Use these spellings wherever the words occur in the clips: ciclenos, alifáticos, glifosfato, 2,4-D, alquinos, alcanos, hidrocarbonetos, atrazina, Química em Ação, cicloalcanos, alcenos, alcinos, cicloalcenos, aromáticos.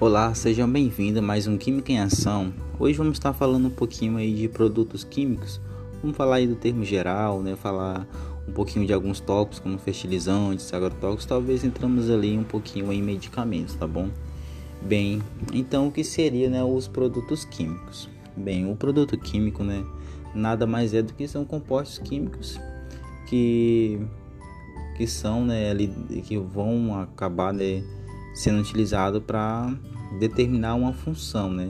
Olá, sejam bem-vindos a mais um Química em Ação. Hoje vamos estar falando um pouquinho aí de produtos químicos. Vamos falar aí do termo geral, né? Falar um pouquinho de alguns tópicos, como fertilizantes, agrotóxicos. Talvez entramos ali um pouquinho em medicamentos, tá bom? Bem, então o que seria, né, os produtos químicos? Bem, o produto químico, né, nada mais é do que são compostos químicos que são, né, que vão acabar, né, sendo utilizado para determinar uma função, né?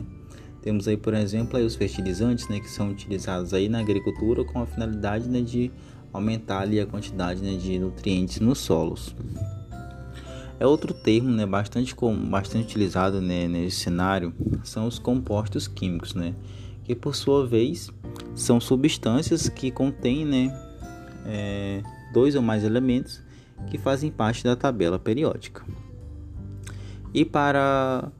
Temos aí, por exemplo, aí os fertilizantes, né, que são utilizados aí na agricultura com a finalidade, né, de aumentar ali a quantidade, né, de nutrientes nos solos. É outro termo, né, bastante utilizado, né, nesse cenário, são os compostos químicos, né, que por sua vez são substâncias que contêm, né, dois ou mais elementos que fazem parte da tabela periódica. E para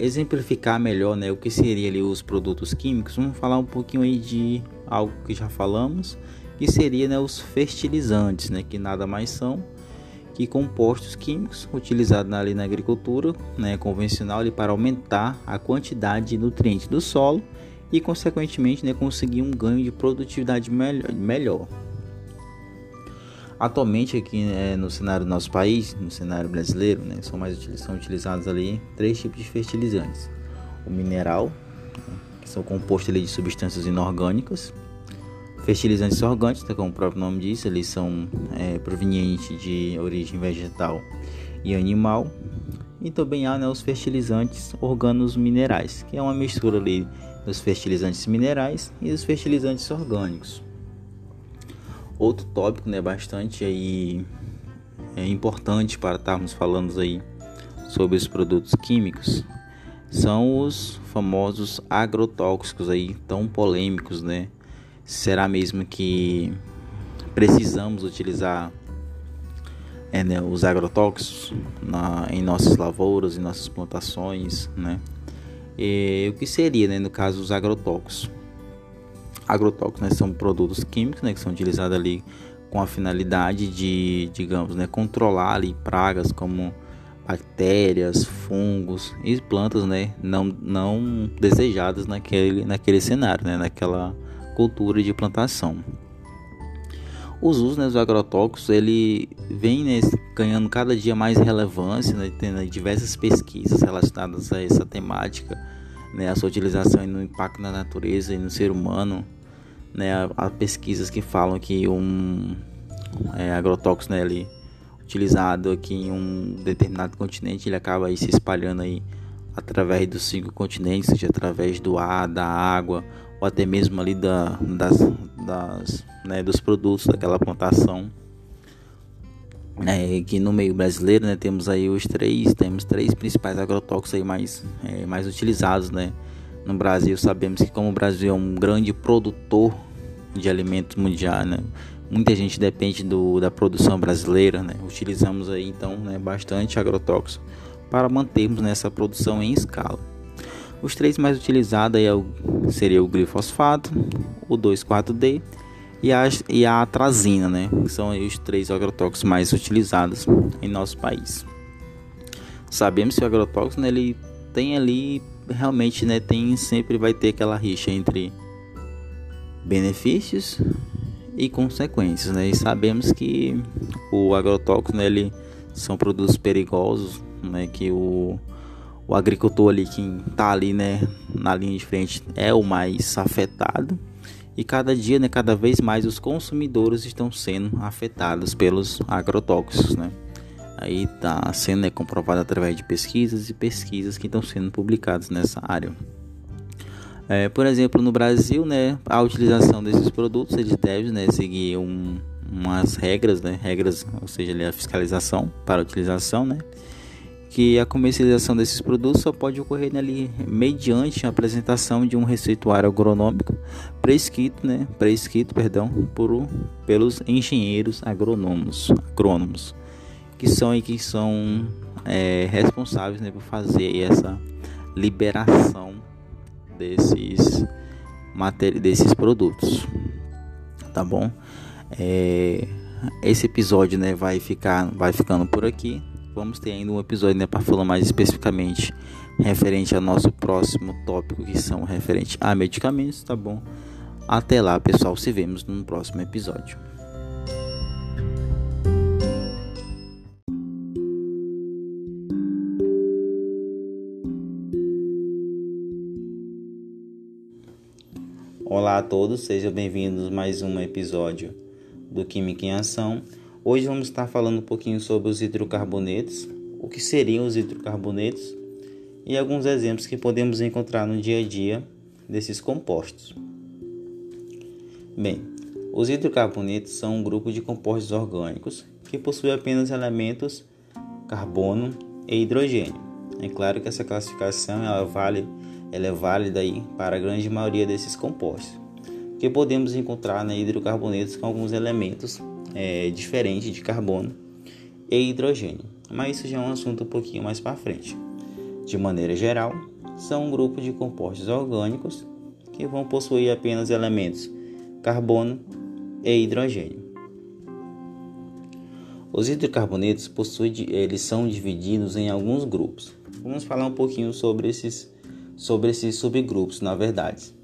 exemplificar melhor, né, o que seria ali os produtos químicos, vamos falar um pouquinho aí de algo que já falamos, que seria, né, os fertilizantes, né, que nada mais são que compostos químicos utilizados ali na agricultura, né, convencional ali para aumentar a quantidade de nutrientes do solo e, consequentemente, né, conseguir um ganho de produtividade melhor. Atualmente aqui, né, no cenário do nosso país, no cenário brasileiro, né, são utilizados ali três tipos de fertilizantes. O mineral, né, que são compostos ali de substâncias inorgânicas. Fertilizantes orgânicos, tá, como o próprio nome diz, eles são provenientes de origem vegetal e animal. E também há, né, os fertilizantes organos minerais, que é uma mistura ali dos fertilizantes minerais e dos fertilizantes orgânicos. Outro tópico, né, bastante aí, importante para estarmos falando aí sobre os produtos químicos são os famosos agrotóxicos aí, tão polêmicos, né? Será mesmo que precisamos utilizar né, os agrotóxicos em nossas lavouras, em nossas plantações, né? E o que seria, né, no caso, os agrotóxicos? Agrotóxicos, né, são produtos químicos, né, que são utilizados ali com a finalidade de, digamos, né, controlar ali pragas como bactérias, fungos e plantas, né, não desejadas naquele cenário, né, naquela cultura de plantação. Os usos, né, dos agrotóxicos, ele vem, né, ganhando cada dia mais relevância, né, tendo diversas pesquisas relacionadas a essa temática, né, a sua utilização e no impacto na natureza e no ser humano, né, há pesquisas que falam que agrotóxico, né, ali, utilizado aqui em um determinado continente, ele acaba aí se espalhando aí através dos 5 continentes, seja através do ar, da água ou até mesmo ali né, dos produtos daquela plantação. Aqui no meio brasileiro, né, temos aí temos três principais agrotóxicos aí mais utilizados, né, no Brasil. Sabemos que, como o Brasil é um grande produtor de alimentos mundial, né, muita gente depende da produção brasileira, né, utilizamos aí então, né, bastante agrotóxicos para mantermos nessa produção em escala. Os três mais utilizados aí seria o glifosfato, o 2,4-D e a atrazina, né? São os três agrotóxicos mais utilizados em nosso país. Sabemos que o agrotóxico, né, ele tem ali realmente, né, sempre vai ter aquela rixa entre benefícios e consequências, né? E sabemos que o agrotóxico, né, ele são produtos perigosos, né, que o agricultor ali, quem está ali, né, na linha de frente, é o mais afetado. E cada dia, né, cada vez mais os consumidores estão sendo afetados pelos agrotóxicos, né? Aí está sendo, né, comprovado através de pesquisas que estão sendo publicadas nessa área. Por exemplo, no Brasil, né, a utilização desses produtos, eles devem, né, seguir umas regras, né, ou seja, ali, a fiscalização para a utilização, né, que a comercialização desses produtos só pode ocorrer, né, ali, mediante a apresentação de um receituário agronômico prescrito, pelos engenheiros agrônomos, que são responsáveis, né, por fazer essa liberação desses produtos, tá bom? Esse episódio, né, vai ficando por aqui. Vamos ter ainda um episódio, né, para falar mais especificamente referente ao nosso próximo tópico, que são referente a medicamentos, tá bom? Até lá, pessoal, se vemos no próximo episódio. Olá a todos, sejam bem-vindos a mais um episódio do Química em Ação. Hoje vamos estar falando um pouquinho sobre os hidrocarbonetos, o que seriam os hidrocarbonetos e alguns exemplos que podemos encontrar no dia a dia desses compostos. Bem, os hidrocarbonetos são um grupo de compostos orgânicos que possui apenas elementos carbono e hidrogênio. É claro que essa classificação ela é válida aí para a grande maioria desses compostos, que podemos encontrar, né, hidrocarbonetos com alguns elementos diferentes de carbono e hidrogênio. Mas isso já é um assunto um pouquinho mais para frente. De maneira geral, são um grupo de compostos orgânicos que vão possuir apenas elementos carbono e hidrogênio. Os hidrocarbonetos eles são divididos em alguns grupos. Vamos falar um pouquinho sobre esses subgrupos, na verdade.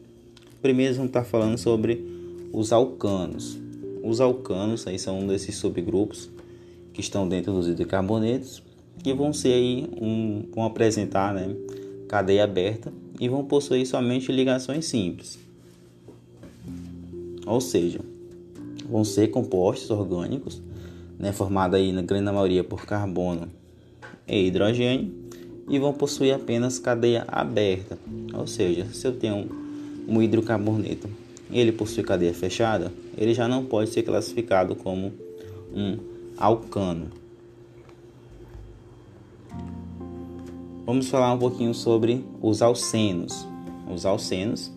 Primeiro vamos estar falando sobre os alcanos. Os alcanos aí são um desses subgrupos que estão dentro dos hidrocarbonetos, que vão ser aí vão apresentar, né, cadeia aberta e vão possuir somente ligações simples. Ou seja, vão ser compostos orgânicos, né, formados aí na grande maioria por carbono e hidrogênio, e vão possuir apenas cadeia aberta. Ou seja, se eu tenho um hidrocarboneto e ele possui cadeia fechada, ele já não pode ser classificado como um alcano. Vamos falar um pouquinho sobre os alcenos. Os alcenos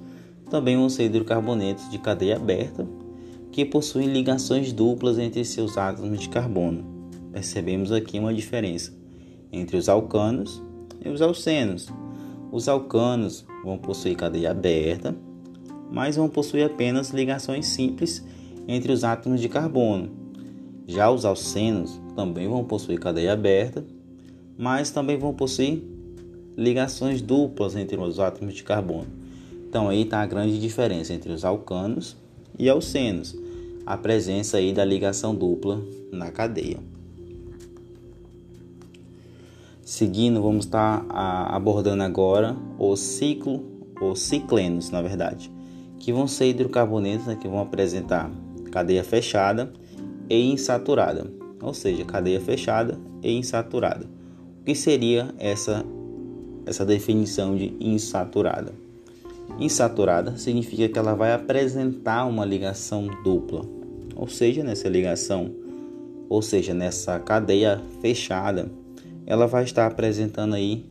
também vão ser hidrocarbonetos de cadeia aberta que possuem ligações duplas entre seus átomos de carbono. Percebemos aqui uma diferença entre os alcanos e os alcenos. Os alcanos vão possuir cadeia aberta, mas vão possuir apenas ligações simples entre os átomos de carbono. Já os alcenos também vão possuir cadeia aberta, mas também vão possuir ligações duplas entre os átomos de carbono. Então aí está a grande diferença entre os alcanos e alcenos, a presença aí da ligação dupla na cadeia. Seguindo, vamos estar abordando agora os ciclenos, na verdade, que vão ser hidrocarbonetos, né, que vão apresentar cadeia fechada e insaturada, ou seja, cadeia fechada e insaturada. O que seria essa definição de insaturada? Insaturada significa que ela vai apresentar uma ligação dupla, ou seja, nessa cadeia fechada, ela vai estar apresentando aí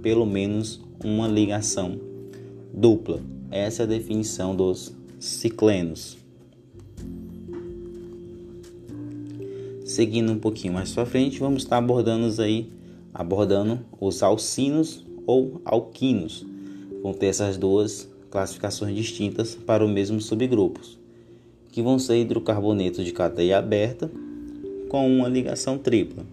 pelo menos uma ligação dupla. Essa é a definição dos ciclenos. Seguindo um pouquinho mais para frente, vamos estar abordando os alcinos ou alquinos. Vão ter essas duas classificações distintas para o mesmo subgrupo, que vão ser hidrocarbonetos de cadeia aberta com uma ligação tripla.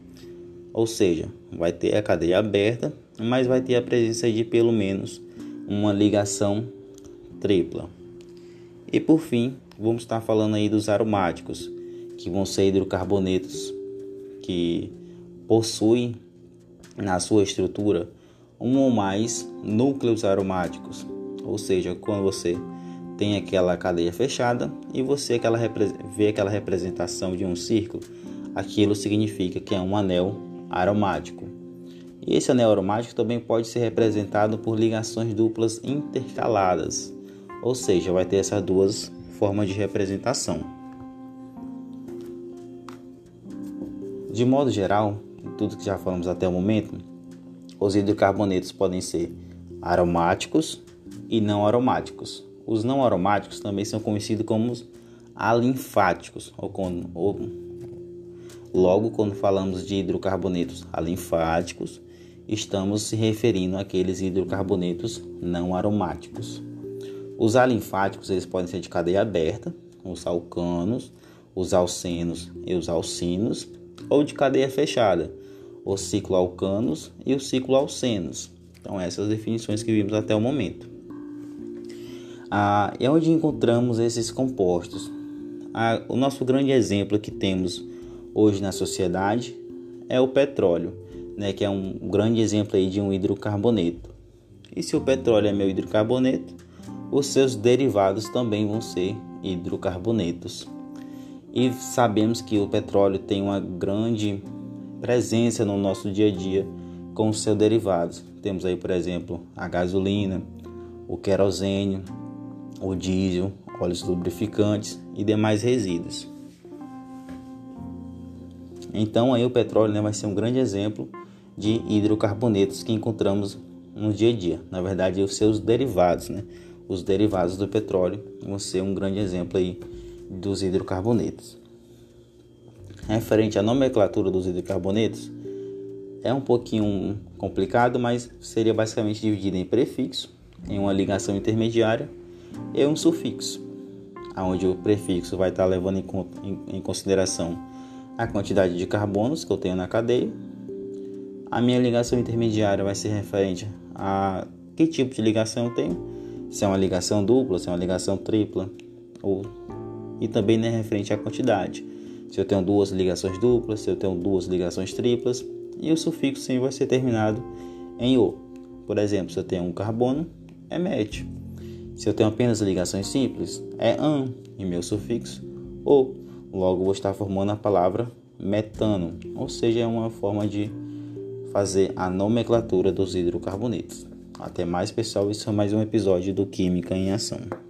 Ou seja, vai ter a cadeia aberta, mas vai ter a presença de pelo menos uma ligação tripla. E por fim, vamos estar falando aí dos aromáticos, que vão ser hidrocarbonetos que possuem na sua estrutura um ou mais núcleos aromáticos. Ou seja, quando você tem aquela cadeia fechada e você vê aquela representação de um círculo, aquilo significa que é um anel aromático. E esse anel aromático também pode ser representado por ligações duplas intercaladas, ou seja, vai ter essas duas formas de representação. De modo geral, tudo que já falamos até o momento, os hidrocarbonetos podem ser aromáticos e não aromáticos. Os não aromáticos também são conhecidos como alifáticos, Logo, quando falamos de hidrocarbonetos alifáticos, estamos se referindo àqueles hidrocarbonetos não aromáticos. Os alifáticos, eles podem ser de cadeia aberta, os alcanos, os alcenos e os alcinos, ou de cadeia fechada, os cicloalcanos e os cicloalcenos. Então, essas definições que vimos até o momento. É onde encontramos esses compostos. O nosso grande exemplo que temos hoje na sociedade é o petróleo, né, que é um grande exemplo aí de um hidrocarboneto. E se o petróleo é meu hidrocarboneto, os seus derivados também vão ser hidrocarbonetos. E sabemos que o petróleo tem uma grande presença no nosso dia a dia com os seus derivados. Temos aí, por exemplo, a gasolina, o querosênio, o diesel, óleos lubrificantes e demais resíduos. Então, aí o petróleo, né, vai ser um grande exemplo de hidrocarbonetos que encontramos no dia a dia. Na verdade, os seus derivados, né? Os derivados do petróleo vão ser um grande exemplo aí dos hidrocarbonetos. Referente à nomenclatura dos hidrocarbonetos, é um pouquinho complicado, mas seria basicamente dividido em prefixo, em uma ligação intermediária e um sufixo, onde o prefixo vai estar levando em consideração a quantidade de carbonos que eu tenho na cadeia. A minha ligação intermediária vai ser referente a que tipo de ligação eu tenho, se é uma ligação dupla, se é uma ligação tripla, e também, né, referente à quantidade, se eu tenho duas ligações duplas, se eu tenho duas ligações triplas. E o sufixo sim vai ser terminado em O. Por exemplo, se eu tenho um carbono, é met. Se eu tenho apenas ligações simples, é an, e meu sufixo O. Logo, vou estar formando a palavra metano, ou seja, é uma forma de fazer a nomenclatura dos hidrocarbonetos. Até mais, pessoal, isso é mais um episódio do Química em Ação.